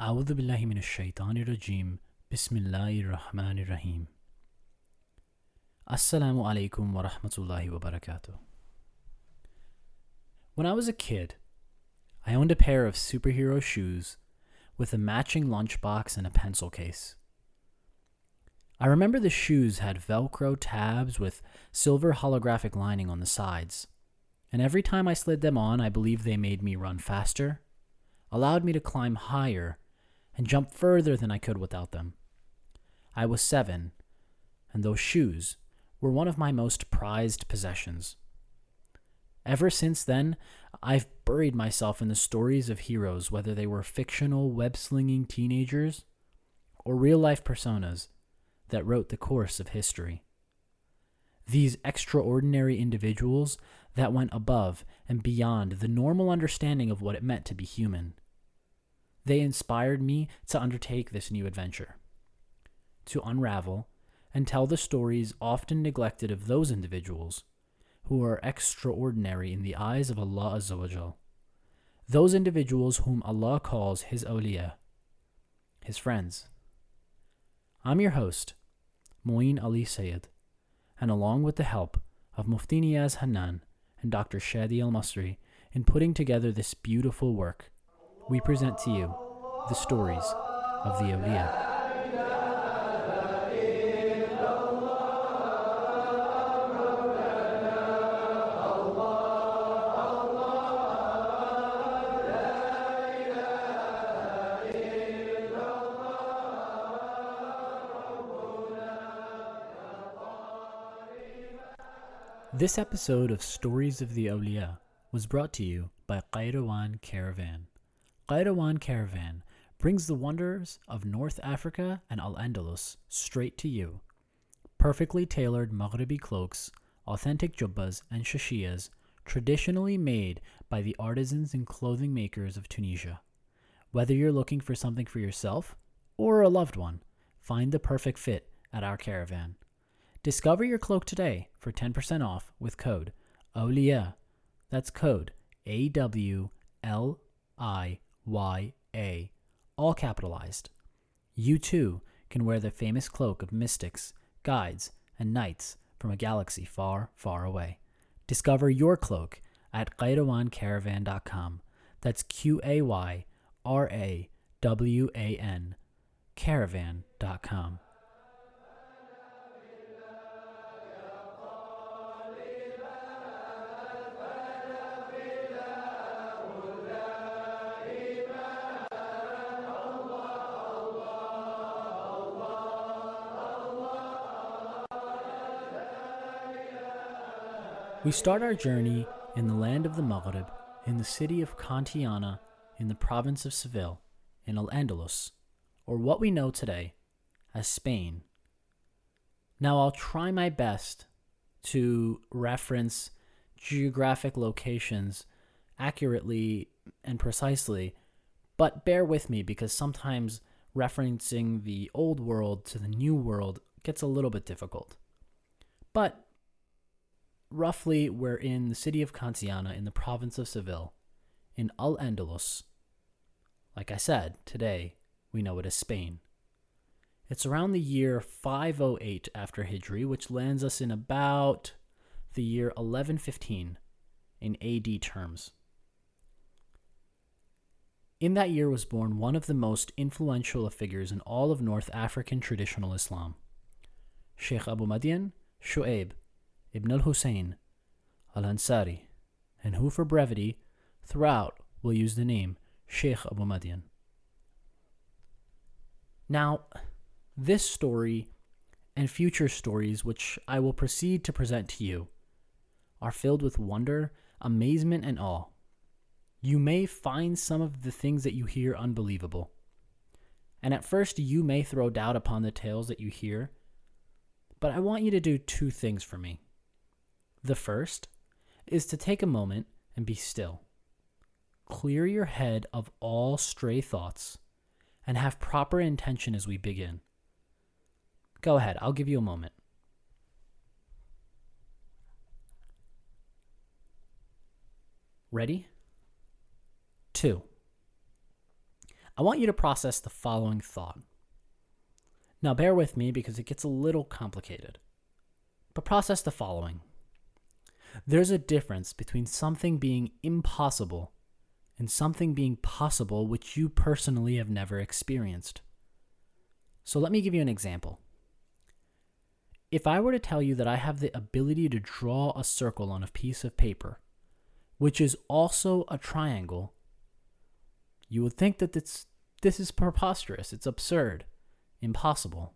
A'udhu billahi minash shaitanir rajeem. Bismillahir rahmanir rahim. Assalamu alaikum wa rahmatullahi wa barakatuh. When I was a kid, I owned a pair of superhero shoes with a matching lunchbox and a pencil case. I remember the shoes had Velcro tabs with silver holographic lining on the sides, and every time I slid them on, I believed they made me run faster, allowed me to climb higher, and jump further than I could without them. I was 7, and those shoes were one of my most prized possessions. Ever since then, I've buried myself in the stories of heroes, whether they were fictional web-slinging teenagers or real-life personas that wrote the course of history. These extraordinary individuals that went above and beyond the normal understanding of what it meant to be human. They inspired me to undertake this new adventure, to unravel and tell the stories often neglected of those individuals who are extraordinary in the eyes of Allah Azza wa Jal, those individuals whom Allah calls His awliya, His friends. I'm your host, Muin Ali Sayyid, and along with the help of Mufti Niaz Hanan and Dr. Shadi al-Masri in putting together this beautiful work, we present to you the stories of the awliya. This episode of Stories of the Awliya was brought to you by Qayrawan Caravan. Qayrawan Caravan brings the wonders of North Africa and Al-Andalus straight to you. Perfectly tailored Maghribi cloaks, authentic jubbas and shashiyas, traditionally made by the artisans and clothing makers of Tunisia. Whether you're looking for something for yourself or a loved one, find the perfect fit at our caravan. Discover your cloak today for 10% off with code AWLIYA. That's code AWLIYA, all capitalized. You too can wear the famous cloak of mystics, guides, and knights from a galaxy far, far away. Discover your cloak at qayrawancaravan.com. That's QAYRAWAN, caravan.com. We start our journey in the land of the Maghrib, in the city of Cantillana, in the province of Seville, in Al-Andalus, or what we know today as Spain. Now I'll try my best to reference geographic locations accurately and precisely, but bear with me because sometimes referencing the old world to the new world gets a little bit difficult. But roughly, we're in the city of Cantillana in the province of Seville, in Al-Andalus. Like I said, today we know it as Spain. It's around the year 508 after Hijri, which lands us in about the year 1115 in AD terms. In that year was born one of the most influential figures in all of North African traditional Islam, Sheikh Abu Madyan Shoaib, Ibn al-Husayn, al-Ansari, and who for brevity throughout will use the name Sheikh Abu Madyan. Now, this story and future stories which I will proceed to present to you are filled with wonder, amazement, and awe. You may find some of the things that you hear unbelievable, and at first you may throw doubt upon the tales that you hear, but I want you to do 2 things for me. The first is to take a moment and be still. Clear your head of all stray thoughts and have proper intention as we begin. Go ahead, I'll give you a moment. Ready? 2. I want you to process the following thought. Now bear with me because it gets a little complicated, but process the following. There's a difference between something being impossible and something being possible which you personally have never experienced. So let me give you an example. If I were to tell you that I have the ability to draw a circle on a piece of paper, which is also a triangle, you would think that this is preposterous, it's absurd, impossible.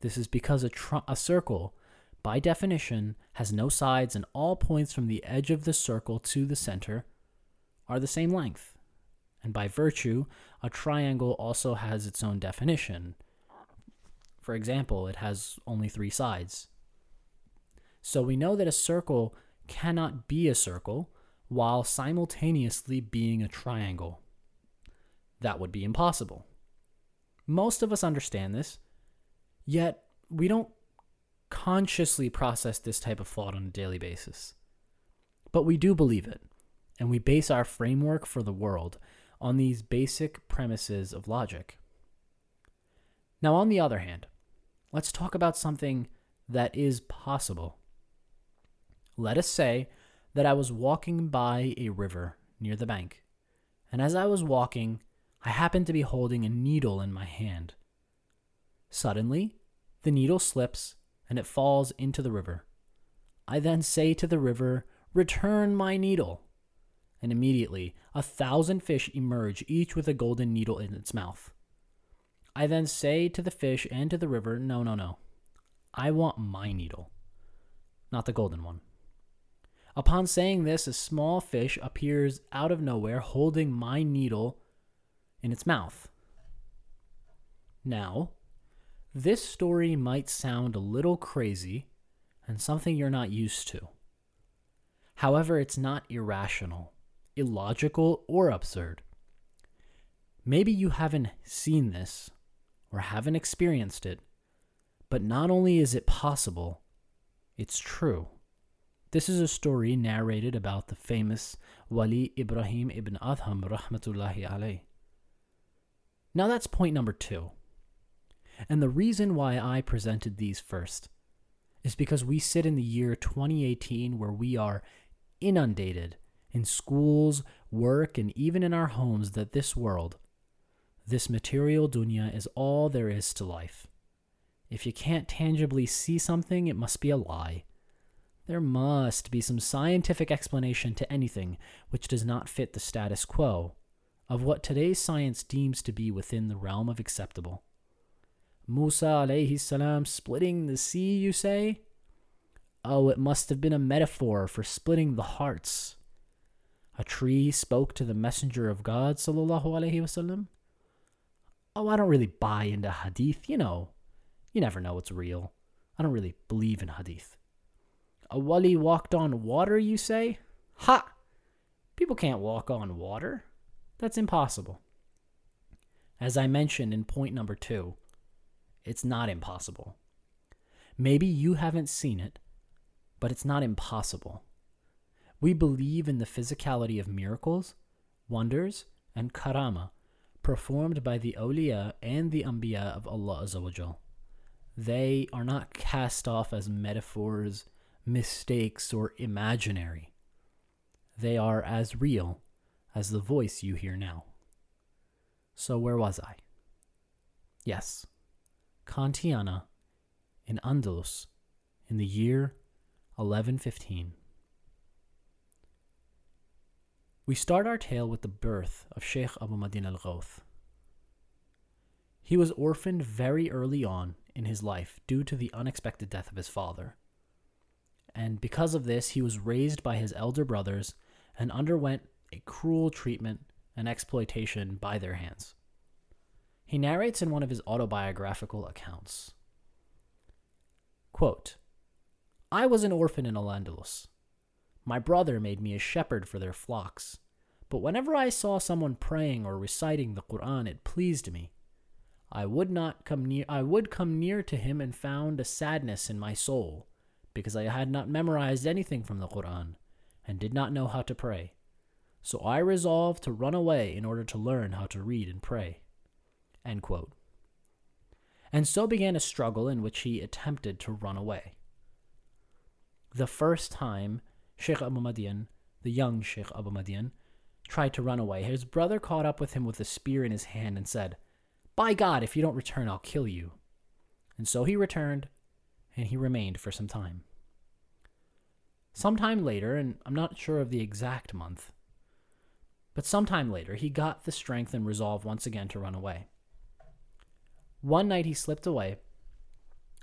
This is because a circle, by definition, has no sides, and all points from the edge of the circle to the center are the same length. And by virtue, a triangle also has its own definition. For example, it has only 3 sides. So we know that a circle cannot be a circle while simultaneously being a triangle. That would be impossible. Most of us understand this, yet we don't consciously process this type of thought on a daily basis. But we do believe it, and we base our framework for the world on these basic premises of logic. Now, on the other hand, let's talk about something that is possible. Let us say that I was walking by a river near the bank, and as I was walking, I happened to be holding a needle in my hand. Suddenly, the needle slips and it falls into the river. I then say to the river, "Return my needle." And immediately, 1,000 fish emerge, each with a golden needle in its mouth. I then say to the fish and to the river, no, I want my needle, not the golden one. Upon saying this, a small fish appears out of nowhere holding my needle in its mouth. Now, this story might sound a little crazy and something you're not used to. However, it's not irrational, illogical, or absurd. Maybe you haven't seen this or haven't experienced it, but not only is it possible, it's true. This is a story narrated about the famous Wali Ibrahim ibn Adham, rahmatullahi alayh. Now that's point number 2. And the reason why I presented these first is because we sit in the year 2018 where we are inundated in schools, work, and even in our homes that this world, this material dunya, is all there is to life. If you can't tangibly see something, it must be a lie. There must be some scientific explanation to anything which does not fit the status quo of what today's science deems to be within the realm of acceptable. Musa alayhi salam splitting the sea, you say? Oh, it must have been a metaphor for splitting the hearts. A tree spoke to the messenger of God, sallallahu alayhi wasallam. Oh, I don't really buy into hadith, You never know what's real. I don't really believe in hadith. A wali walked on water, you say? Ha! People can't walk on water. That's impossible. As I mentioned in point number 2, it's not impossible. Maybe you haven't seen it, but it's not impossible. We believe in the physicality of miracles, wonders, and karama performed by the awliya and the anbiya of Allah Azza wa Jal. They are not cast off as metaphors, mistakes, or imaginary. They are as real as the voice you hear now. So where was I? Yes, Cantillana in Andalus in the year 1115. We start our tale with the birth of Sheikh Abu Madyan al-Ghoth. He was orphaned very early on in his life due to the unexpected death of his father. And because of this, he was raised by his elder brothers and underwent a cruel treatment and exploitation by their hands. He narrates in one of his autobiographical accounts, quote, "I was an orphan in Al-Andalus. My brother made me a shepherd for their flocks, but whenever I saw someone praying or reciting the Quran, it pleased me. I would come near to him and found a sadness in my soul, because I had not memorized anything from the Quran and did not know how to pray. So I resolved to run away in order to learn how to read and pray." End quote. And so began a struggle in which he attempted to run away. The first time Sheikh Abu Madyan, the young Sheikh Abu Madyan, tried to run away, his brother caught up with him with a spear in his hand and said, "By God, if you don't return, I'll kill you." And so he returned, and he remained for some time. Sometime later, and I'm not sure of the exact month, but sometime later, he got the strength and resolve once again to run away. One night he slipped away,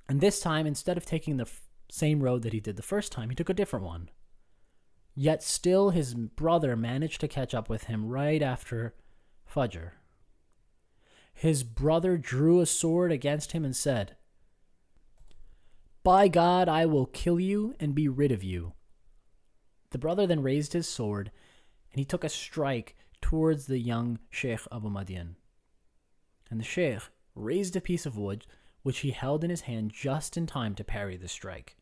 and this time, instead of taking the same road that he did the first time, he took a different one. Yet still his brother managed to catch up with him right after Fajr. His brother drew a sword against him and said, "By God, I will kill you and be rid of you." The brother then raised his sword, and he took a strike towards the young Sheikh Abu Madyan. And the Sheikh raised a piece of wood, which he held in his hand just in time to parry the strike.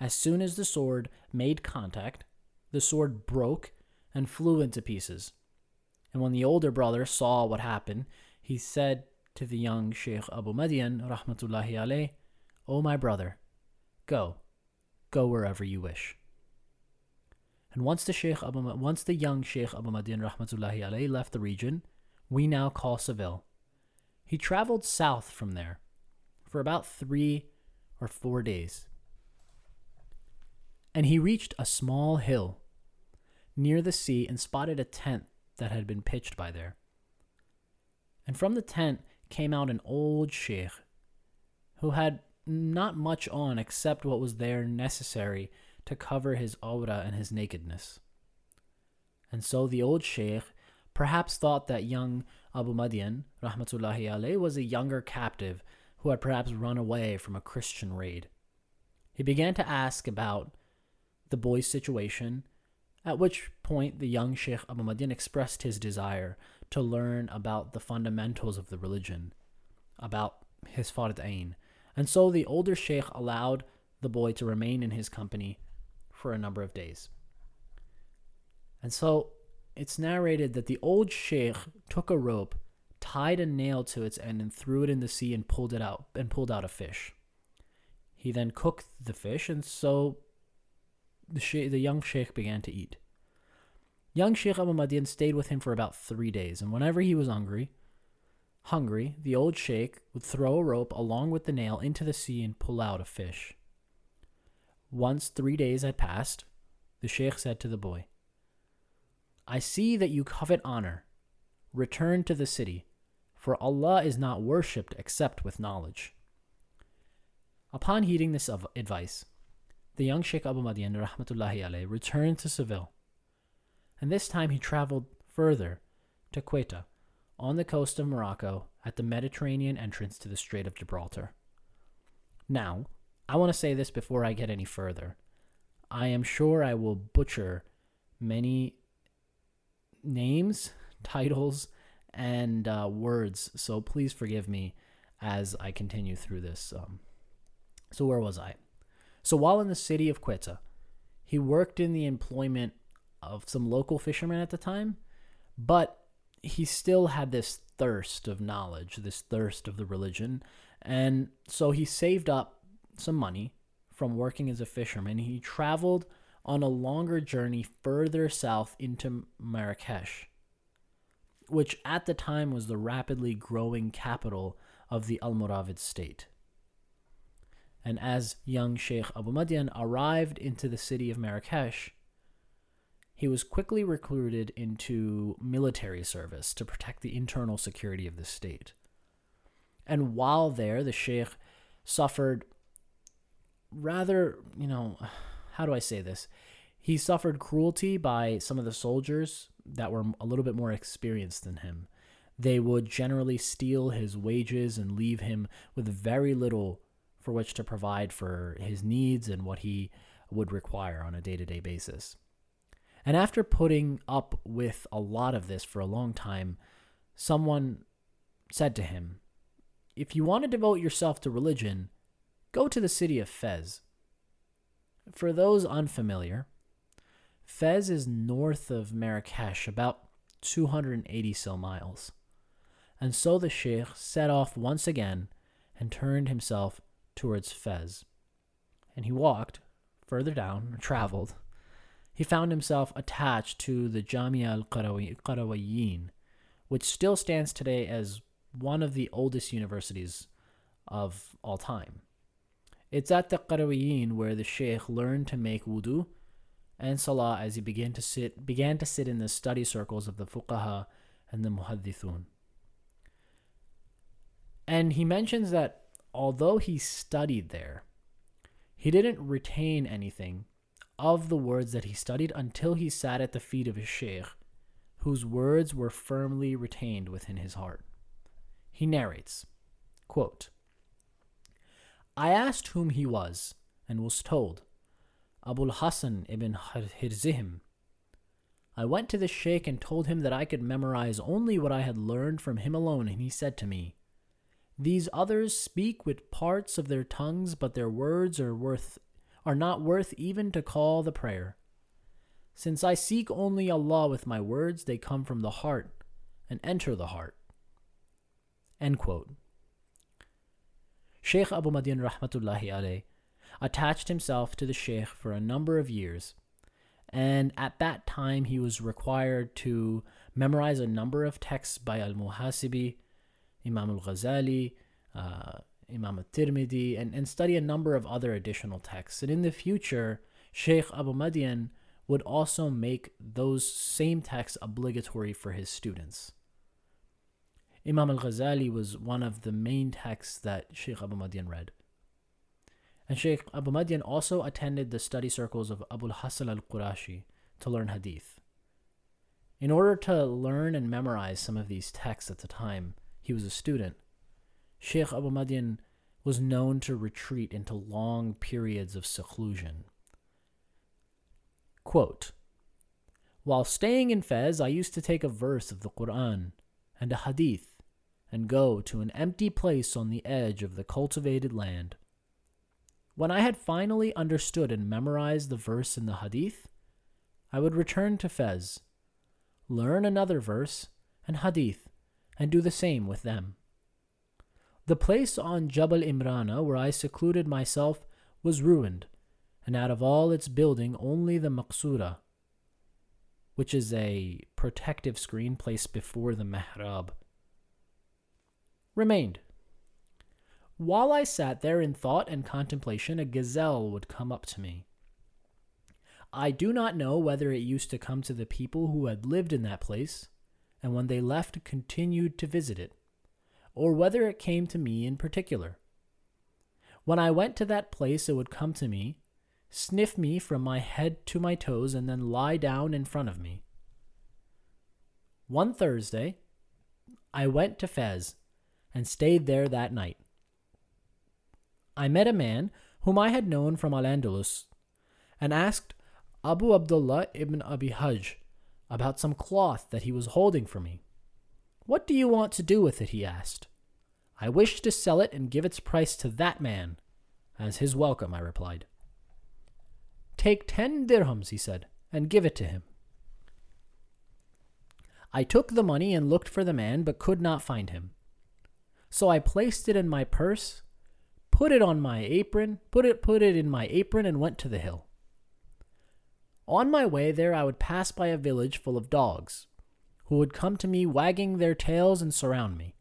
As soon as the sword made contact, the sword broke and flew into pieces. And when the older brother saw what happened, he said to the young Sheikh Abu Madyan, rahmatullahi alayh, "O my brother, go wherever you wish." And once the young Sheikh Abu Madyan, rahmatullahi alayh, left the region we now call Seville, he traveled south from there for about 3 or 4 days. And he reached a small hill near the sea and spotted a tent that had been pitched by there. And from the tent came out an old sheikh who had not much on except what was there necessary to cover his awrah and his nakedness. And so the old sheikh perhaps thought that young Abu Madyan, rahmatullahi alayh, was a younger captive who had perhaps run away from a Christian raid. He began to ask about the boy's situation, at which point the young Sheikh Abu Madyan expressed his desire to learn about the fundamentals of the religion, about his Fard Ain. And so the older Sheikh allowed the boy to remain in his company for a number of days. And so it's narrated that the old Sheikh took a rope, tied a nail to its end, and threw it in the sea and pulled out a fish. He then cooked the fish, and so the young Sheikh began to eat. Young Sheikh Abu Madyan stayed with him for about 3 days, and whenever he was hungry, the old Sheikh would throw a rope along with the nail into the sea and pull out a fish. Once 3 days had passed, the Sheikh said to the boy, "I see that you covet honor. Return to the city, for Allah is not worshipped except with knowledge." Upon heeding this advice, the young Sheikh Abu Madyan, rahmatullahi alayh, returned to Seville, and this time he traveled further to Quetta, on the coast of Morocco, at the Mediterranean entrance to the Strait of Gibraltar. Now, I want to say this before I get any further. I am sure I will butcher many names, titles, and words, so please forgive me as I continue through this. So where was I? So while in the city of Quetta, he worked in the employment of some local fishermen at the time, but he still had this thirst of knowledge, this thirst of the religion, and so he saved up some money from working as a fisherman. He traveled on a longer journey further south into Marrakesh, which at the time was the rapidly growing capital of the Almoravid state. And as young Sheikh Abu Madyan arrived into the city of Marrakesh, he was quickly recruited into military service to protect the internal security of the state. And while there, the Sheikh suffered He suffered cruelty by some of the soldiers that were a little bit more experienced than him. They would generally steal his wages and leave him with very little for which to provide for his needs and what he would require on a day-to-day basis. And after putting up with a lot of this for a long time, someone said to him, "If you want to devote yourself to religion, go to the city of Fez." For those unfamiliar, Fez is north of Marrakesh, about 280 so miles. And so the Sheikh set off once again and turned himself towards Fez. And he walked further down, or traveled. He found himself attached to the Jamia al-Qarawiyyin, which still stands today as one of the oldest universities of all time. It's at the Qarawiyyin where the Sheikh learned to make wudu and salah as he began to sit in the study circles of the fuqaha and the muhaddithun. And he mentions that although he studied there, he didn't retain anything of the words that he studied until he sat at the feet of his sheikh, whose words were firmly retained within his heart. He narrates, quote, "I asked whom he was and was told, Abul Hasan ibn Hirzihim. I went to the sheikh and told him that I could memorize only what I had learned from him alone, and he said to me, these others speak with parts of their tongues, but their words are not worth even to call the prayer. Since I seek only Allah with my words, they come from the heart and enter the heart." End quote. Sheikh Abu Madyan Rahmatullahi Alayh attached himself to the Sheikh for a number of years, and at that time he was required to memorize a number of texts by Al-Muhasibi, Imam al-Ghazali, Imam al-Tirmidhi, and study a number of other additional texts. And in the future, Sheikh Abu Madyan would also make those same texts obligatory for his students. Imam al-Ghazali was one of the main texts that Sheikh Abu Madyan read. And Sheikh Abu Madyan also attended the study circles of Abul Hasan al-Qurashi to learn hadith. In order to learn and memorize some of these texts at the time he was a student, Sheikh Abu Madyan was known to retreat into long periods of seclusion. Quote, "While staying in Fez, I used to take a verse of the Quran and a hadith and go to an empty place on the edge of the cultivated land. When I had finally understood and memorized the verse and the hadith, I would return to Fez, learn another verse and hadith, and do the same with them. The place on Jabal Imrana where I secluded myself was ruined, and out of all its building only the maqsura, which is a protective screen placed before the mihrab, remained. While I sat there in thought and contemplation, a gazelle would come up to me. I do not know whether it used to come to the people who had lived in that place, and when they left continued to visit it, or whether it came to me in particular. When I went to that place, it would come to me, sniff me from my head to my toes, and then lie down in front of me. One Thursday, I went to Fez and stayed there that night. I met a man whom I had known from Al-Andalus and asked Abu Abdullah ibn Abi Hajj about some cloth that he was holding for me. 'What do you want to do with it?' he asked. 'I wish to sell it and give its price to that man as his welcome,' I replied. 'Take 10 dirhams,' he said, 'and give it to him.' I took the money and looked for the man, but could not find him. So I placed it in my purse, put it in my apron, and went to the hill. On my way there, I would pass by a village full of dogs, who would come to me wagging their tails and surround me.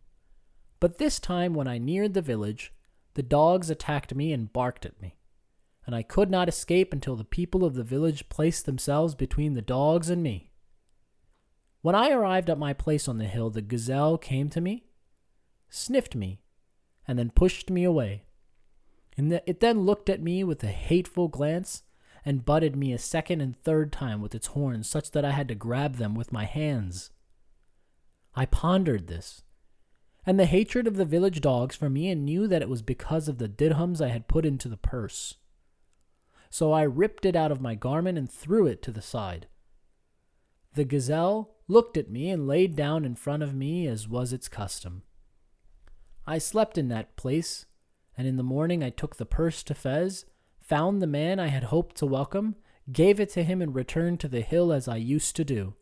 But this time, when I neared the village, the dogs attacked me and barked at me, and I could not escape until the people of the village placed themselves between the dogs and me. When I arrived at my place on the hill, the gazelle came to me, sniffed me, and then pushed me away. It then looked at me with a hateful glance and butted me a second and third time with its horns, such that I had to grab them with my hands. I pondered this, and the hatred of the village dogs for me, and knew that it was because of the dirhams I had put into the purse. So I ripped it out of my garment and threw it to the side. The gazelle looked at me and laid down in front of me, as was its custom. I slept in that place, and in the morning I took the purse to Fez, found the man I had hoped to welcome, gave it to him and returned to the hill as I used to do.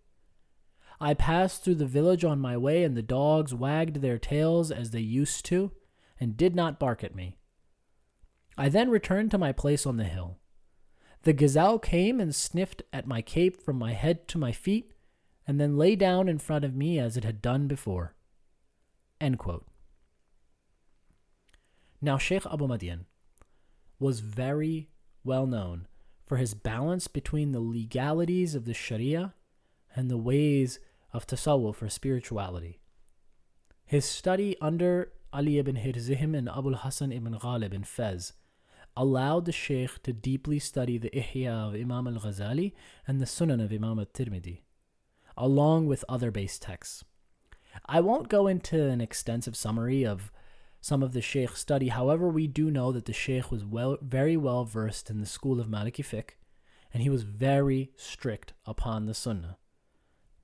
I passed through the village on my way, and the dogs wagged their tails as they used to, and did not bark at me. I then returned to my place on the hill. The gazelle came and sniffed at my cape from my head to my feet, and then lay down in front of me as it had done before." End quote. Now, Sheikh Abu Madyan was very well known for his balance between the legalities of the Sharia and the ways of Tasawwuf for spirituality. His study under Ali ibn Hirzihim and Abul Hasan ibn Ghalib in Fez allowed the Sheikh to deeply study the Ihya of Imam al-Ghazali and the Sunan of Imam al-Tirmidhi, along with other base texts. I won't go into an extensive summary of some of the Sheikh's study. However, we do know that the Sheikh was very well versed in the school of Maliki Fiqh, and he was very strict upon the Sunnah.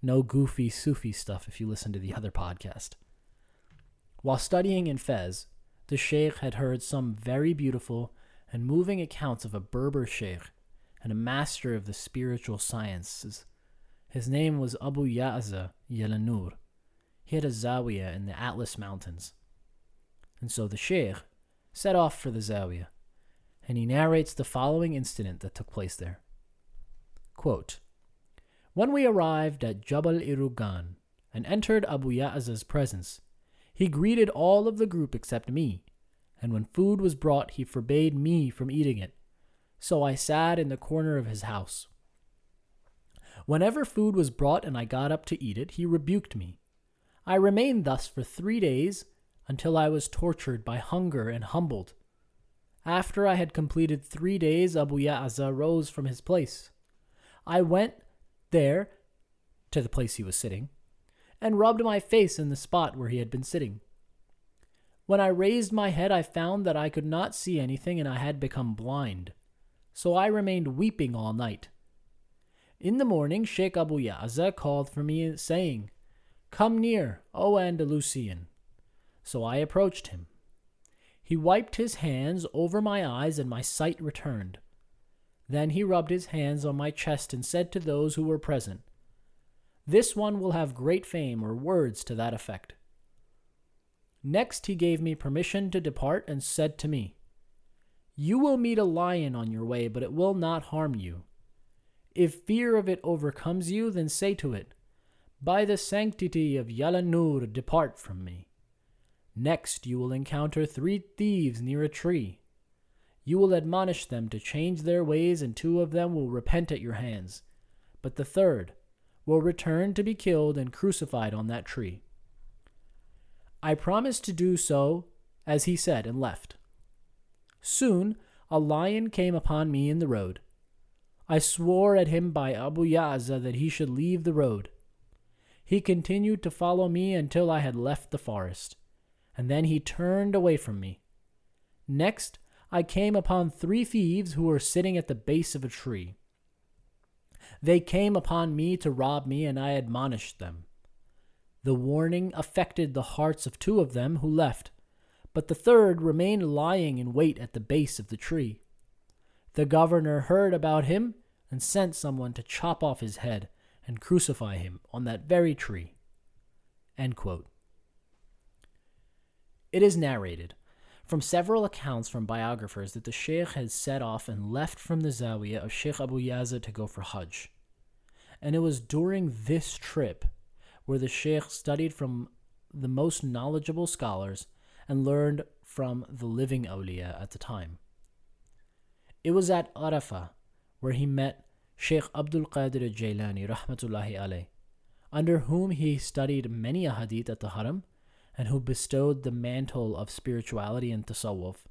No goofy Sufi stuff if you listen to the other podcast. While studying in Fez, the Sheikh had heard some very beautiful and moving accounts of a Berber Sheikh and a master of the spiritual sciences. His name was Abu Ya'za Yelanur. He had a zawiyah in the Atlas Mountains. And so the Sheikh set off for the zawiyah, and he narrates the following incident that took place there. Quote, "When we arrived at Jabal Irugan and entered Abu Ya'za's presence, he greeted all of the group except me, and when food was brought, he forbade me from eating it. So I sat in the corner of his house. Whenever food was brought and I got up to eat it, he rebuked me. I remained thus for 3 days until I was tortured by hunger and humbled. After I had completed 3 days, Abu Ya'za rose from his place. I went there to the place he was sitting and rubbed my face in the spot where he had been sitting. When I raised my head, I found that I could not see anything and I had become blind. So I remained weeping all night. In the morning, Sheikh Abu Ya'za called for me, saying, 'Come near, O Andalusian.' So I approached him. He wiped his hands over my eyes and my sight returned. Then he rubbed his hands on my chest and said to those who were present, 'This one will have great fame,' or words to that effect. Next he gave me permission to depart and said to me, 'You will meet a lion on your way, but it will not harm you. If fear of it overcomes you, then say to it, "By the sanctity of Yalanur, depart from me." Next you will encounter 3 thieves near a tree. You will admonish them to change their ways, and 2 of them will repent at your hands, but the 3rd will return to be killed and crucified on that tree." I promised to do so as he said and left. Soon a lion came upon me in the road. I swore at him by Abu Ya'za that he should leave the road. He continued to follow me until I had left the forest, and then he turned away from me. Next, I came upon 3 thieves who were sitting at the base of a tree. They came upon me to rob me, and I admonished them. The warning affected the hearts of 2 of them who left, but the 3rd remained lying in wait at the base of the tree. The governor heard about him and sent someone to chop off his head and crucify him on that very tree." End quote. It is narrated from several accounts from biographers that the Sheikh had set off and left from the Zawiyah of Sheikh Abu Ya'za to go for Hajj. And it was during this trip where the Sheikh studied from the most knowledgeable scholars and learned from the living awliya at the time. It was at Arafah where he met Sheikh Abdul Qadir al-Jailani rahmatullahi alayh, under whom he studied many a hadith at the Haram, and who bestowed the mantle of spirituality and tasawwuf,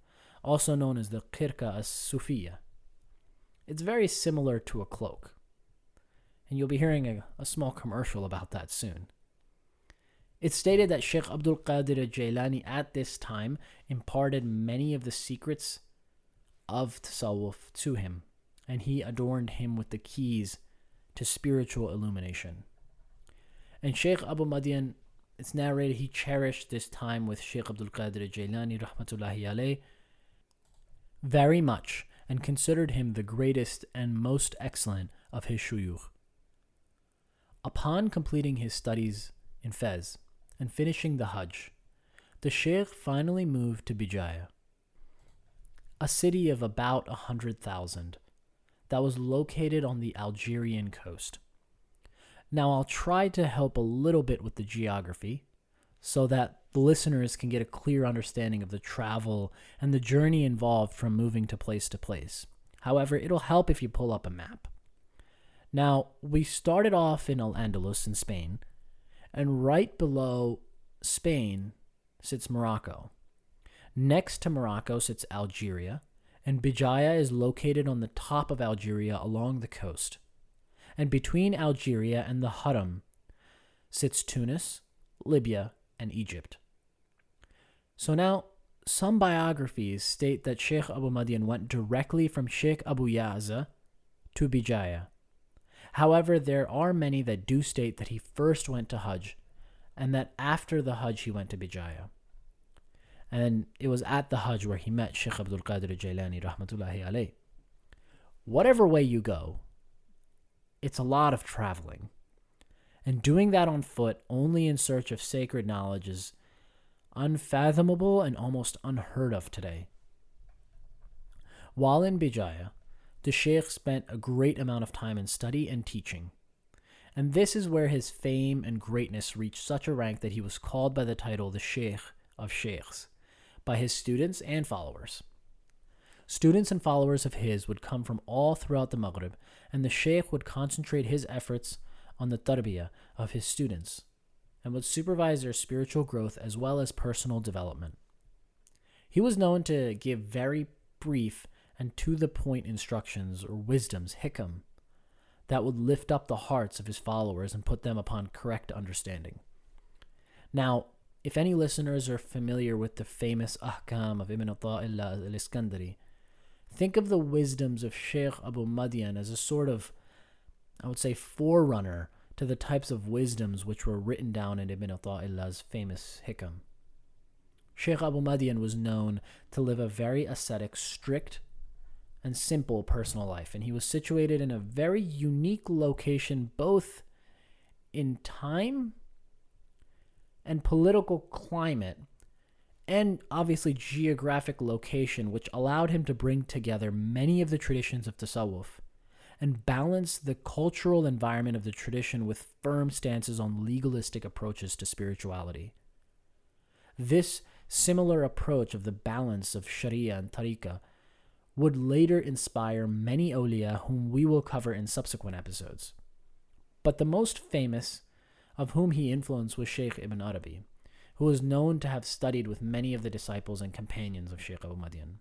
also known as the qirqa as-sufiyya. It's very similar to a cloak, and you'll be hearing a small commercial about that soon. It's stated that Sheikh Abdul Qadir al-Jailani at this time imparted many of the secrets of tasawwuf to him, and he adorned him with the keys to spiritual illumination. And Sheikh Abu Madyan, it's narrated, he cherished this time with Sheikh Abdul Qadir al-Jailani rahmatullahi alayh very much, and considered him the greatest and most excellent of his shuyukh. Upon completing his studies in Fez and finishing the Hajj, the Sheikh finally moved to Bijaya, a city of about 100,000 that was located on the Algerian coast. Now I'll try to help a little bit with the geography so that the listeners can get a clear understanding of the travel and the journey involved from moving to place. However, it'll help if you pull up a map. Now, we started off in Al-Andalus in Spain, and right below Spain sits Morocco. Next to Morocco sits Algeria, and Bijaya is located on the top of Algeria along the coast. And between Algeria and the Haram sits Tunis, Libya, and Egypt. So now, some biographies state that Sheikh Abu Madyan went directly from Sheikh Abu Ya'za to Bijaya. However, there are many that do state that he first went to Hajj, and that after the Hajj he went to Bijaya. And it was at the Hajj where he met Sheikh Abdul Qadir al-Jailani, rahmatullahi alayh. Whatever way you go, it's a lot of traveling. And doing that on foot only in search of sacred knowledge is unfathomable and almost unheard of today. While in Bijaya, the Sheikh spent a great amount of time in study and teaching. And this is where his fame and greatness reached such a rank that he was called by the title the Sheikh of Sheikhs by his students and followers. Students and followers of his would come from all throughout the Maghrib, and the Sheikh would concentrate his efforts on the tarbiyah of his students and would supervise their spiritual growth as well as personal development. He was known to give very brief and to-the-point instructions or wisdoms, hikam, that would lift up the hearts of his followers and put them upon correct understanding. Now, if any listeners are familiar with the famous ahkam of Ibn al-Iskandari, think of the wisdoms of Sheikh Abu Madyan as a sort of, I would say, forerunner to the types of wisdoms which were written down in Ibn Ata'illah's famous hikam. Sheikh Abu Madyan was known to live a very ascetic, strict, and simple personal life, and he was situated in a very unique location both in time and political climate, and obviously geographic location, which allowed him to bring together many of the traditions of Tasawwuf and balance the cultural environment of the tradition with firm stances on legalistic approaches to spirituality. This similar approach of the balance of Sharia and Tariqah would later inspire many awliya whom we will cover in subsequent episodes. But the most famous of whom he influenced was Sheikh Ibn Arabi, who was known to have studied with many of the disciples and companions of Sheikh Abu Madyan.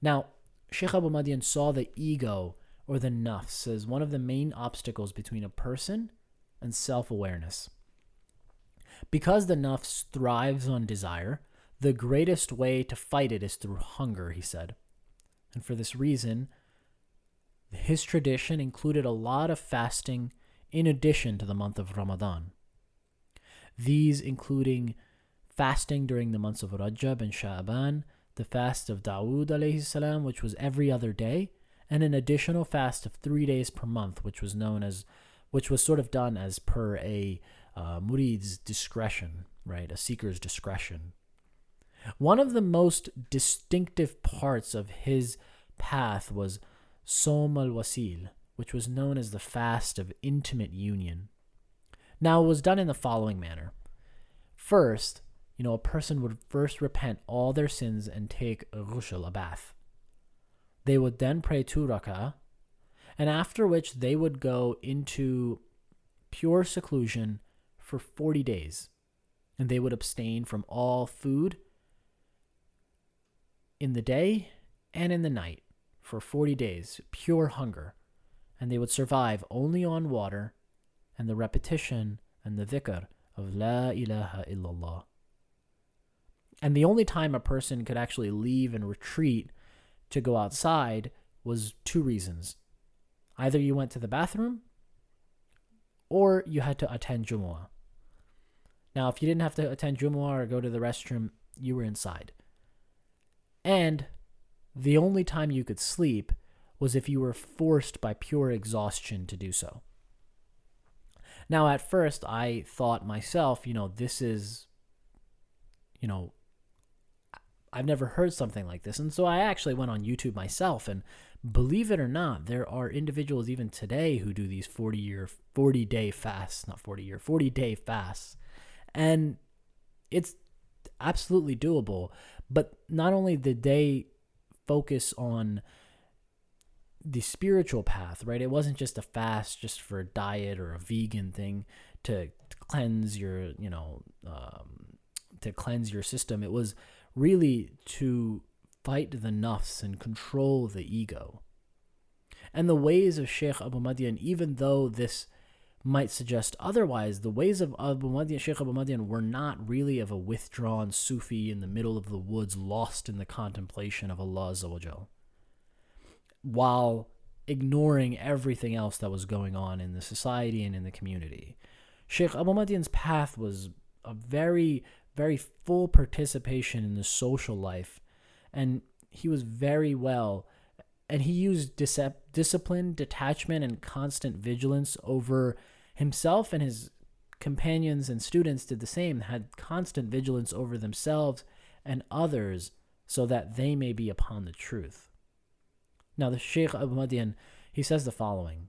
Now, Sheikh Abu Madyan saw the ego, or the nafs, as one of the main obstacles between a person and self-awareness. Because the nafs thrives on desire, the greatest way to fight it is through hunger, he said. And for this reason, his tradition included a lot of fasting in addition to the month of Ramadan. These including fasting during the months of Rajab and Sha'ban, the fast of Dawood alayhi salam, which was every other day, and an additional fast of 3 days per month, which was done as per a murid's discretion, right? A seeker's discretion. One of the most distinctive parts of his path was Som al-Wasil, which was known as the fast of intimate union. Now, it was done in the following manner. First, a person would first repent all their sins and take a ghusl, a bath. They would then pray 2 rak'ah, and after which they would go into pure seclusion for 40 days, and they would abstain from all food in the day and in the night for 40 days, pure hunger, and they would survive only on water and the repetition and the dhikr of La ilaha illallah. And the only time a person could actually leave and retreat to go outside was 2 reasons. Either you went to the bathroom or you had to attend Jumu'ah. Now, if you didn't have to attend Jumu'ah or go to the restroom, you were inside. And The only time you could sleep was if you were forced by pure exhaustion to do so. Now, at first, I thought myself, this is, I've never heard something like this. And so I actually went on YouTube myself, and believe it or not, there are individuals even today who do these 40-day fasts. And it's absolutely doable. But not only did they focus on the spiritual path, right? It wasn't just a fast just for a diet or a vegan thing to cleanse your, to cleanse your system. It was really to fight the nafs and control the ego. And the ways of Sheikh Abu Madyan, even though this might suggest otherwise, the ways of Sheikh Abu Madyan were not really of a withdrawn Sufi in the middle of the woods, lost in the contemplation of Allah Azza wa Jal, while ignoring everything else that was going on in the society and in the community. Sheikh Abu Madyan's path was a very, very full participation in the social life, and he was very well, and he used discipline, detachment, and constant vigilance over himself, and his companions and students did the same, had constant vigilance over themselves and others so that they may be upon the truth. Now, the Sheikh Abu Madyan, he says the following: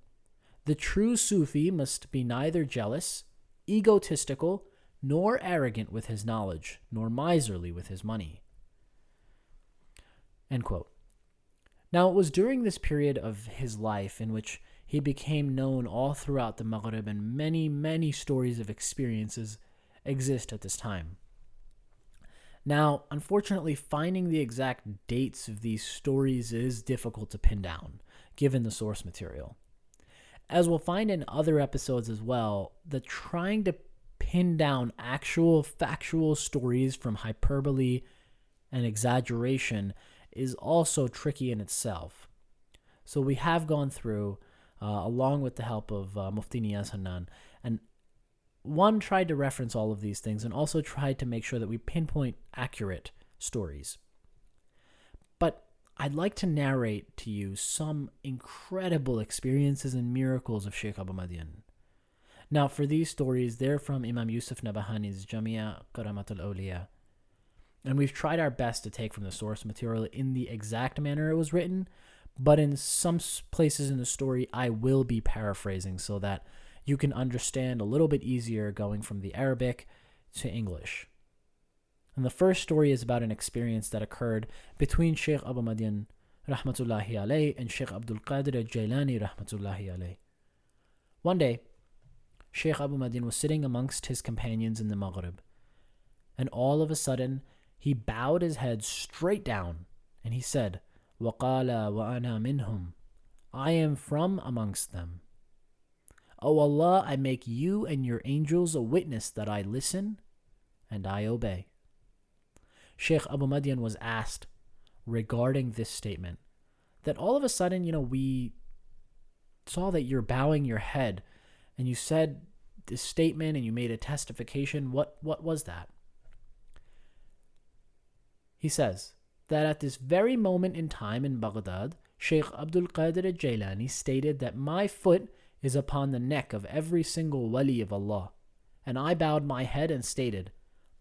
"The true Sufi must be neither jealous, egotistical, nor arrogant with his knowledge, nor miserly with his money." End quote. Now, it was during this period of his life in which he became known all throughout the Maghrib, and many, many stories of experiences exist at this time. Now, unfortunately, finding the exact dates of these stories is difficult to pin down, given the source material. As we'll find in other episodes as well, that trying to pin down actual factual stories from hyperbole and exaggeration is also tricky in itself. So we have gone through, along with the help of Mufti Niaz Hanan, and one tried to reference all of these things and also tried to make sure that we pinpoint accurate stories. But I'd like to narrate to you some incredible experiences and miracles of Sheikh Abu Madyan. Now, for these stories, they're from Imam Yusuf Nabahani's Jamia al-Qarawiyyin Awliya, and we've tried our best to take from the source material in the exact manner it was written, but in some places in the story, I will be paraphrasing so that you can understand a little bit easier going from the Arabic to English. And the first story is about an experience that occurred between Sheikh Abu Madyan rahmatullahi alayh and Sheikh Abdul Qadir al-Jailani rahmatullahi alayh. One day, Sheikh Abu Madyan was sitting amongst his companions in the Maghrib, and all of a sudden, he bowed his head straight down, and he said, "Waqala wa ana minhum," I am from amongst them. "O Allah, I make you and your angels a witness that I listen and I obey." Sheikh Abu Madyan was asked regarding this statement, that all of a sudden, we saw that you're bowing your head and you said this statement and you made a testification. What was that? He says that at this very moment in time in Baghdad, Sheikh Abdul Qadir al-Jailani stated that my foot is upon the neck of every single wali of Allah, and I bowed my head and stated,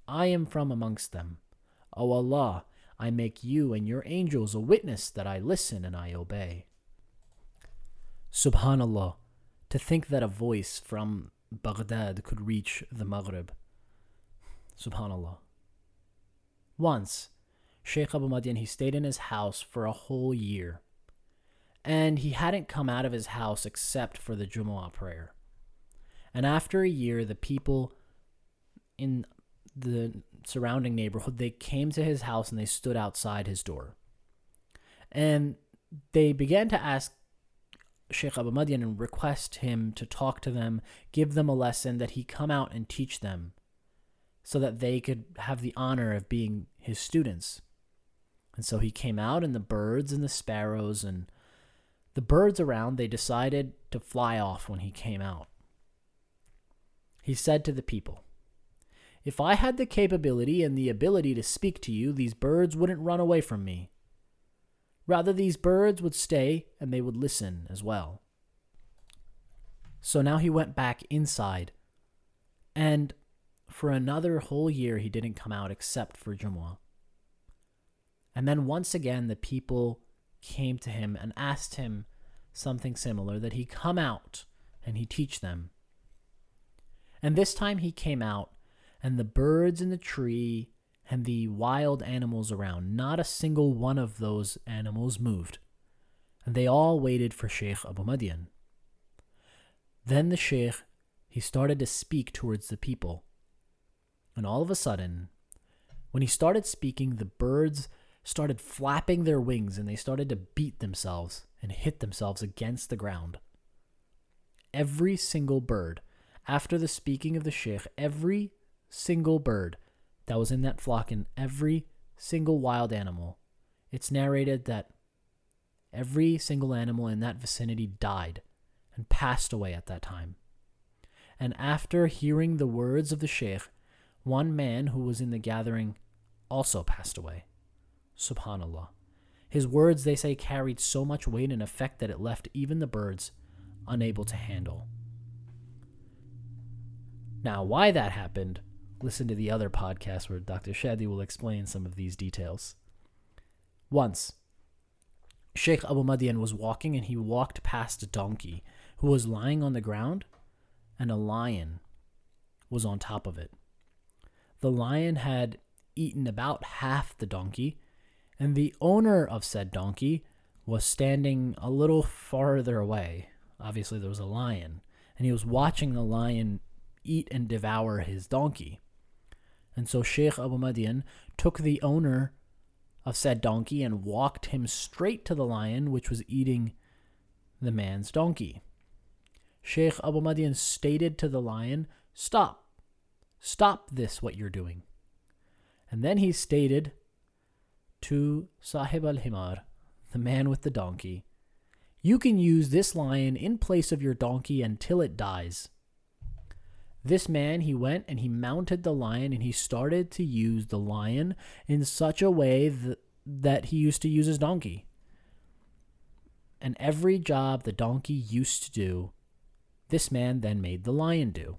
I am from amongst them. O Allah, I make you and your angels a witness that I listen and I obey. Subhanallah, to think that a voice from Baghdad could reach the Maghrib. Subhanallah. Once, Sheikh Abu Madyan, he stayed in his house for a whole year, and he hadn't come out of his house except for the Jumu'ah prayer. And after a year, the people in the surrounding neighborhood, they came to his house and they stood outside his door. And they began to ask Sheikh Abu Madyan and request him to talk to them, give them a lesson, that he come out and teach them so that they could have the honor of being his students. And so he came out, and the birds and the sparrows and the birds around, they decided to fly off when he came out. He said to the people, "If I had the capability and the ability to speak to you, these birds wouldn't run away from me. Rather, these birds would stay and they would listen as well. So now he went back inside, and for another whole year he didn't come out except for Jumu'ah. And then once again the people came to him and asked him something similar, that he come out and he teach them. And this time he came out, and the birds in the tree and the wild animals around, not a single one of those animals moved, and they all waited for Sheikh Abu Madyan. Then the Sheikh, he started to speak towards the people. And all of a sudden, when he started speaking, the birds started flapping their wings, and they started to beat themselves and hit themselves against the ground. Every single bird, after the speaking of the Sheikh, every single bird that was in that flock and every single wild animal, it's narrated that every single animal in that vicinity died and passed away at that time. And after hearing the words of the Sheikh, one man who was in the gathering also passed away. SubhanAllah. His words, they say, carried so much weight and effect that it left even the birds unable to handle. Now, why that happened, listen to the other podcast where Dr. Shadi will explain some of these details. Once, Sheikh Abu Madyan was walking, and he walked past a donkey who was lying on the ground, and a lion was on top of it. The lion had eaten about half the donkey, and the owner of said donkey was standing a little farther away. Obviously, there was a lion, and he was watching the lion eat and devour his donkey. And so Sheikh Abu Madyan took the owner of said donkey and walked him straight to the lion, which was eating the man's donkey. Sheikh Abu Madyan stated to the lion, "Stop. Stop this, what you're doing." And then he stated to Sahib al-Himar, the man with the donkey, "You can use this lion in place of your donkey until it dies." This man, he went and he mounted the lion, and he started to use the lion in such a way that he used to use his donkey. And every job the donkey used to do, this man then made the lion do.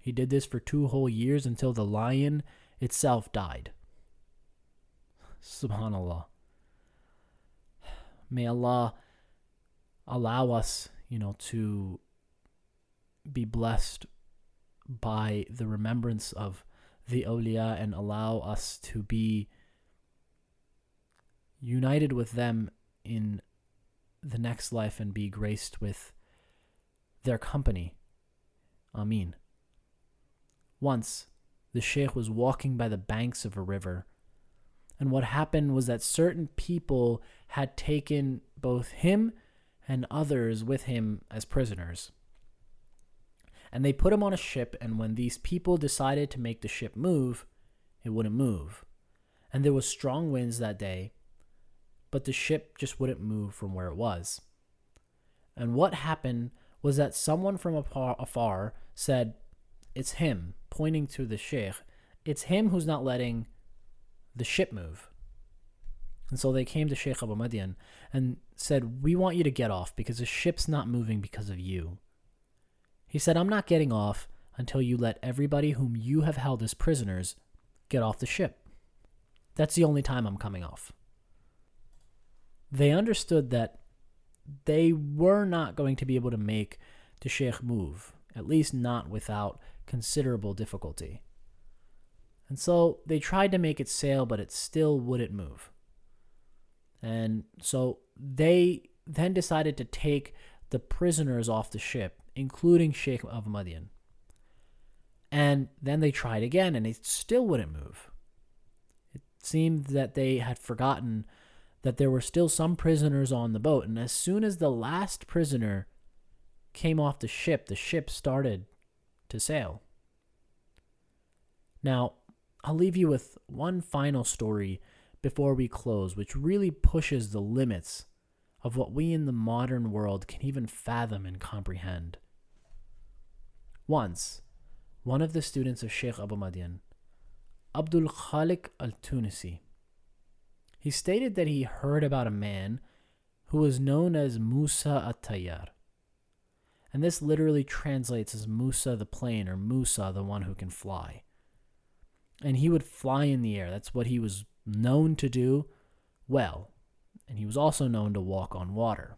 He did this for 2 whole years until the lion itself died. SubhanAllah. May Allah allow us, to be blessed by the remembrance of the awliya, and allow us to be united with them in the next life and be graced with their company. Ameen. Once, the Sheikh was walking by the banks of a river, and what happened was that certain people had taken both him and others with him as prisoners. And they put him on a ship, and when these people decided to make the ship move, it wouldn't move. And there was strong winds that day, but the ship just wouldn't move from where it was. And what happened was that someone from afar said, "It's him," pointing to the Sheikh. "It's him who's not letting the ship move." And so they came to Sheikh Abu Madyan and said, "We want you to get off because the ship's not moving because of you." He said, "I'm not getting off until you let everybody whom you have held as prisoners get off the ship. That's the only time I'm coming off." They understood that they were not going to be able to make the Sheikh move, at least not without considerable difficulty. And so they tried to make it sail, but it still wouldn't move. And so they then decided to take the prisoners off the ship, including Sheikh Abu Madyan. And then they tried again, and it still wouldn't move. It seemed that they had forgotten that there were still some prisoners on the boat, and as soon as the last prisoner came off the ship started to sail. Now, I'll leave you with one final story before we close, which really pushes the limits of what we in the modern world can even fathom and comprehend. Once, one of the students of Sheikh Abu Madyan, Abdul Khalik al-Tunisi, He stated that he heard about a man who was known as Musa at-Tayyar. And this literally translates as Musa the plane, or Musa the one who can fly. And he would fly in the air. That's what he was known to do well. And he was also known to walk on water.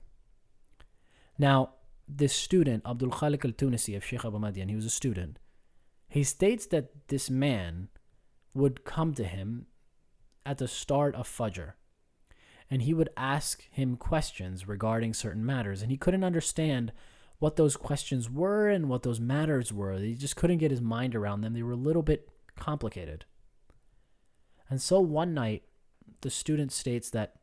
Now, this student, Abdul Khaliq al-Tunisi of Sheikh Abu Madyan, he was a student. He states that this man would come to him at the start of Fajr, and he would ask him questions regarding certain matters, and he couldn't understand what those questions were and what those matters were. He just couldn't get his mind around them. They were a little bit complicated. And so one night, the student states that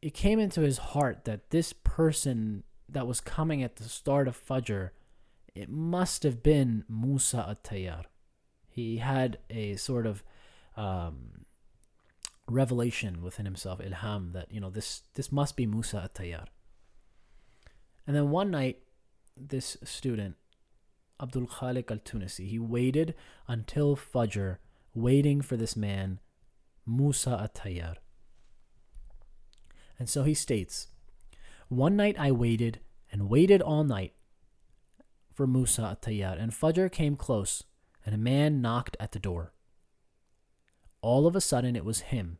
it came into his heart that this person that was coming at the start of Fajr, it must have been Musa at-Tayyar. He had a sort of revelation within himself, ilham, that, you know, this must be Musa at-Tayyar. And then one night, this student, Abdul Khaliq al-Tunisi, he waited until Fajr, waiting for this man, Musa at-Tayyar. And so he states, "One night I waited and waited all night for Musa at-Tayyar, and Fajr came close, and a man knocked at the door. All of a sudden it was him,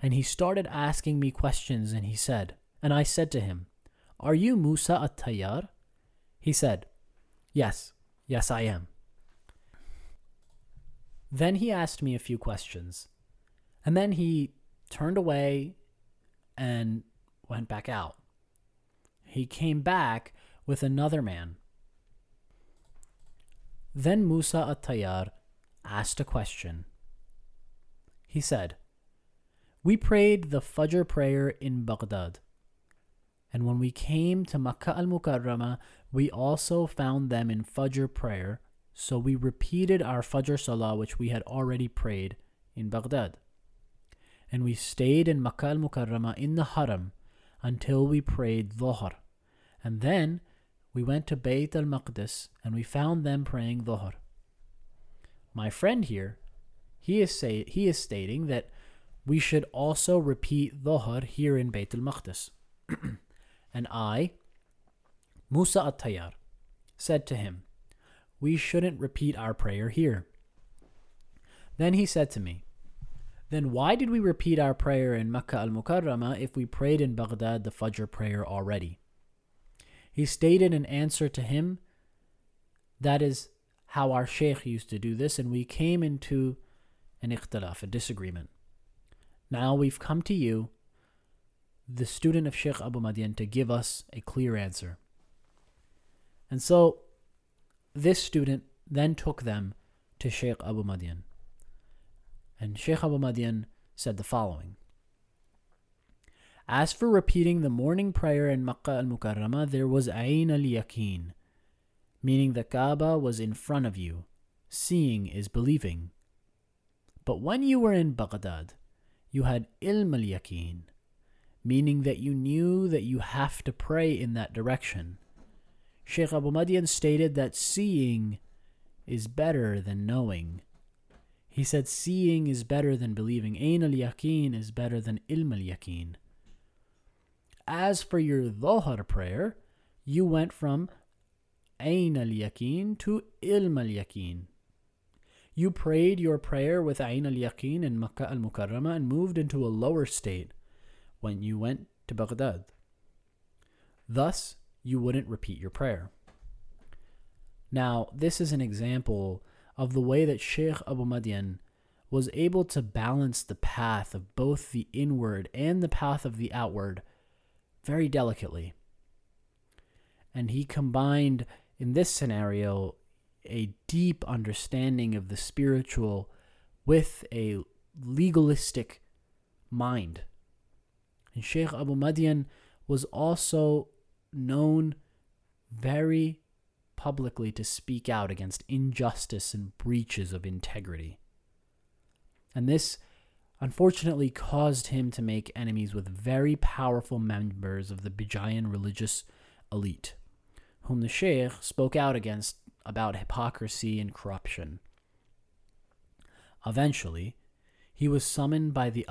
and he started asking me questions, and he said, and I said to him, 'Are you Musa at-Tayyar?' He said, 'Yes, I am.' Then he asked me a few questions, and then he turned away and went back out. He came back with another man. Then Musa at-Tayyar asked a question. He said, 'We prayed the Fajr prayer in Baghdad, and when we came to Makkah al-Mukarramah, we also found them in Fajr prayer, so we repeated our Fajr salah which we had already prayed in Baghdad. And we stayed in Makkah al-Mukarramah in the Haram until we prayed Dhuhr. And then we went to Bayt al-Maqdis and we found them praying Dhuhr.' My friend here, he is stating that we should also repeat Dhuhr here in Bayt al-Maqdis. And I, Musa at-Tayyar, said to him, 'We shouldn't repeat our prayer here.' Then he said to me, 'Then why did we repeat our prayer in Makkah al-Mukarramah if we prayed in Baghdad the Fajr prayer already?' He stated in answer to him, 'That is how our Shaykh used to do this, and we came into an ikhtilaf, a disagreement. Now we've come to you, the student of Sheikh Abu Madyan, to give us a clear answer.' And so this student then took them to Sheikh Abu Madyan. And Sheikh Abu Madyan said the following: 'As for repeating the morning prayer in Makkah al-Mukarramah, there was Ayn al-Yaqeen, meaning the Kaaba was in front of you. Seeing is believing. But when you were in Baghdad, you had Ilm al-Yaqeen, meaning that you knew that you have to pray in that direction. Sheikh Abu Madyan stated that seeing is better than knowing. He said seeing is better than believing. Ain al-Yaqeen is better than Ilm al-Yaqeen. As for your Dhuhr prayer, you went from Ain al-Yaqeen to Ilm al-Yaqeen. You prayed your prayer with Ain al-Yaqeen in Makkah al-Mukarramah and moved into a lower state when you went to Baghdad. Thus, you wouldn't repeat your prayer.' Now, this is an example of the way that Sheikh Abu Madyan was able to balance the path of both the inward and the path of the outward very delicately. And he combined, in this scenario, a deep understanding of the spiritual with a legalistic mind. And Sheikh Abu Madyan was also known very publicly to speak out against injustice and breaches of integrity. And this, unfortunately, caused him to make enemies with very powerful members of the Bijayan religious elite, whom the Sheikh spoke out against about hypocrisy and corruption. Eventually, He was summoned by the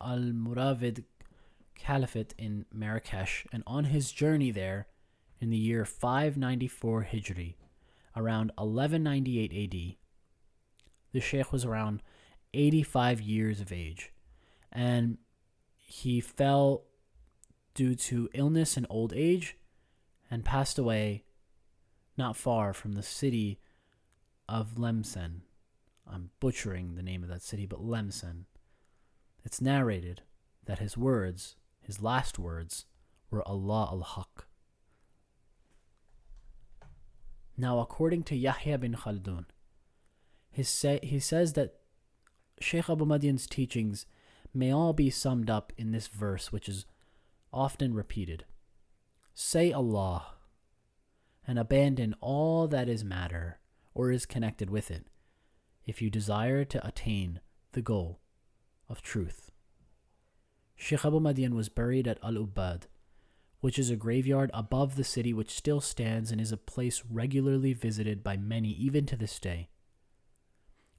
Almoravid Caliphate in Marrakesh, and on his journey there, in the year 594 Hijri, around 1198 AD, the Sheikh was around 85 years of age, and he fell due to illness and old age and passed away not far from the city of Lemsen. I'm butchering the name of that city, but Lemsen. It's narrated that his words, his last words, were Allah al-Haq. Now, according to Yahya bin Khaldun, he says that Sheikh Abu Madyan's teachings may all be summed up in this verse, which is often repeated. Say Allah and abandon all that is matter or is connected with it, if you desire to attain the goal of truth. Sheikh Abu Madyan was buried at Al-Ubad, which is a graveyard above the city which still stands and is a place regularly visited by many even to this day.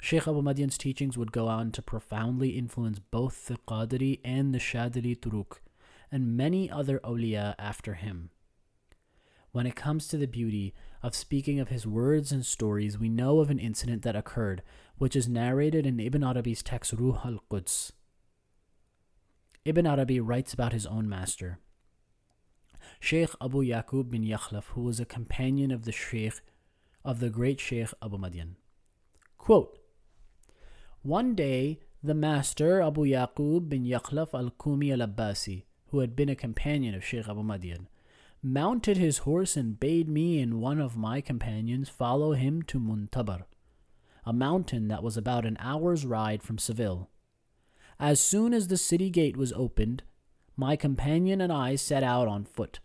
Sheikh Abu Madyan's teachings would go on to profoundly influence both the Qadiri and the Shadili Turuk, and many other awliya after him. When it comes to the beauty of speaking of his words and stories, we know of an incident that occurred, which is narrated in Ibn Arabi's text Ruh al-Quds. Ibn Arabi writes about his own master, Sheikh Abu Yaqub bin Yakhlaf, who was a companion of the great Sheikh Abu Madyan. Quote, "One day, the master Abu Yaqub bin Yakhlaf al-Qumi al-Abbasi, who had been a companion of Sheikh Abu Madyan, mounted his horse and bade me and one of my companions follow him to Muntabar, a mountain that was about an hour's ride from Seville. As soon as the city gate was opened, my companion and I set out on foot.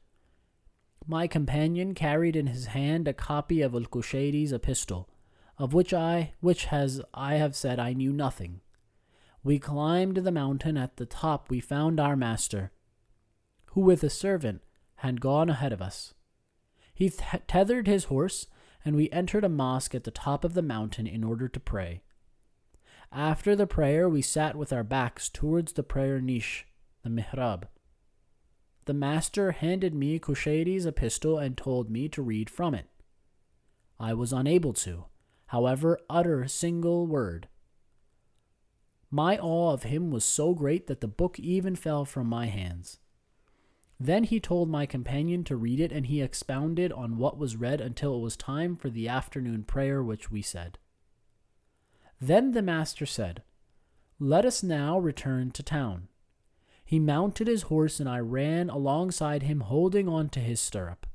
My companion carried in his hand a copy of al-Qushayri's epistle, of which I have said I knew nothing. We climbed the mountain. At the top we found our master, who with a servant had gone ahead of us. He tethered his horse, and we entered a mosque at the top of the mountain in order to pray. After the prayer, we sat with our backs towards the prayer niche, the mihrab. The master handed me Qushayri's epistle and told me to read from it. I was unable to, however, utter a single word. My awe of him was so great that the book even fell from my hands. Then he told my companion to read it, and he expounded on what was read until it was time for the afternoon prayer, which we said. Then the master said, 'Let us now return to town.' He mounted his horse, and I ran alongside him, holding on to his stirrup.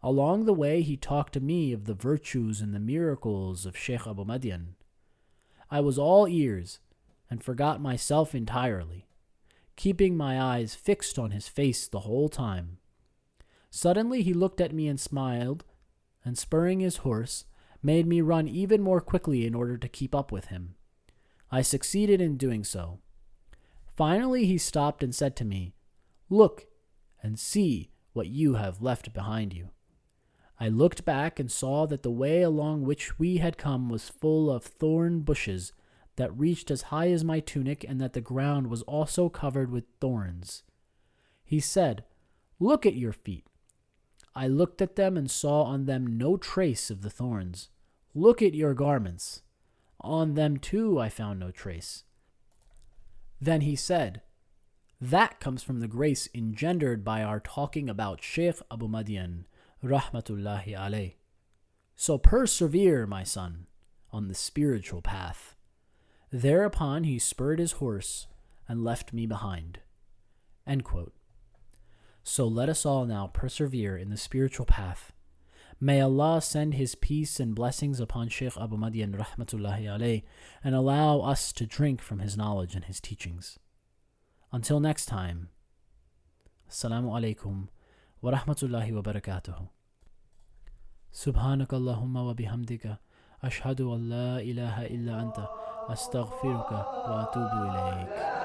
Along the way, he talked to me of the virtues and the miracles of Sheikh Abu Madyan. I was all ears and forgot myself entirely, keeping my eyes fixed on his face the whole time. Suddenly, he looked at me and smiled, and spurring his horse, made me run even more quickly in order to keep up with him. I succeeded in doing so. Finally, he stopped and said to me, 'Look and see what you have left behind you.' I looked back and saw that the way along which we had come was full of thorn bushes that reached as high as my tunic, and that the ground was also covered with thorns. He said, 'Look at your feet.' I looked at them and saw on them no trace of the thorns. 'Look at your garments.' On them too I found no trace. Then he said, 'That comes from the grace engendered by our talking about Sheikh Abu Madyan, Rahmatullahi alayh. So persevere, my son, on the spiritual path.' Thereupon he spurred his horse and left me behind." End quote. So let us all now persevere in the spiritual path. May Allah send His peace and blessings upon Sheikh Abu Madyan, Rahmatullahi alayh, and allow us to drink from his knowledge and his teachings. Until next time, Assalamu alaikum wa rahmatullahi wa barakatuhu. Subhanakallahumma wa bihamdika, ashhadu an la ilaha illa anta, astaghfiruka wa atubu ilayk.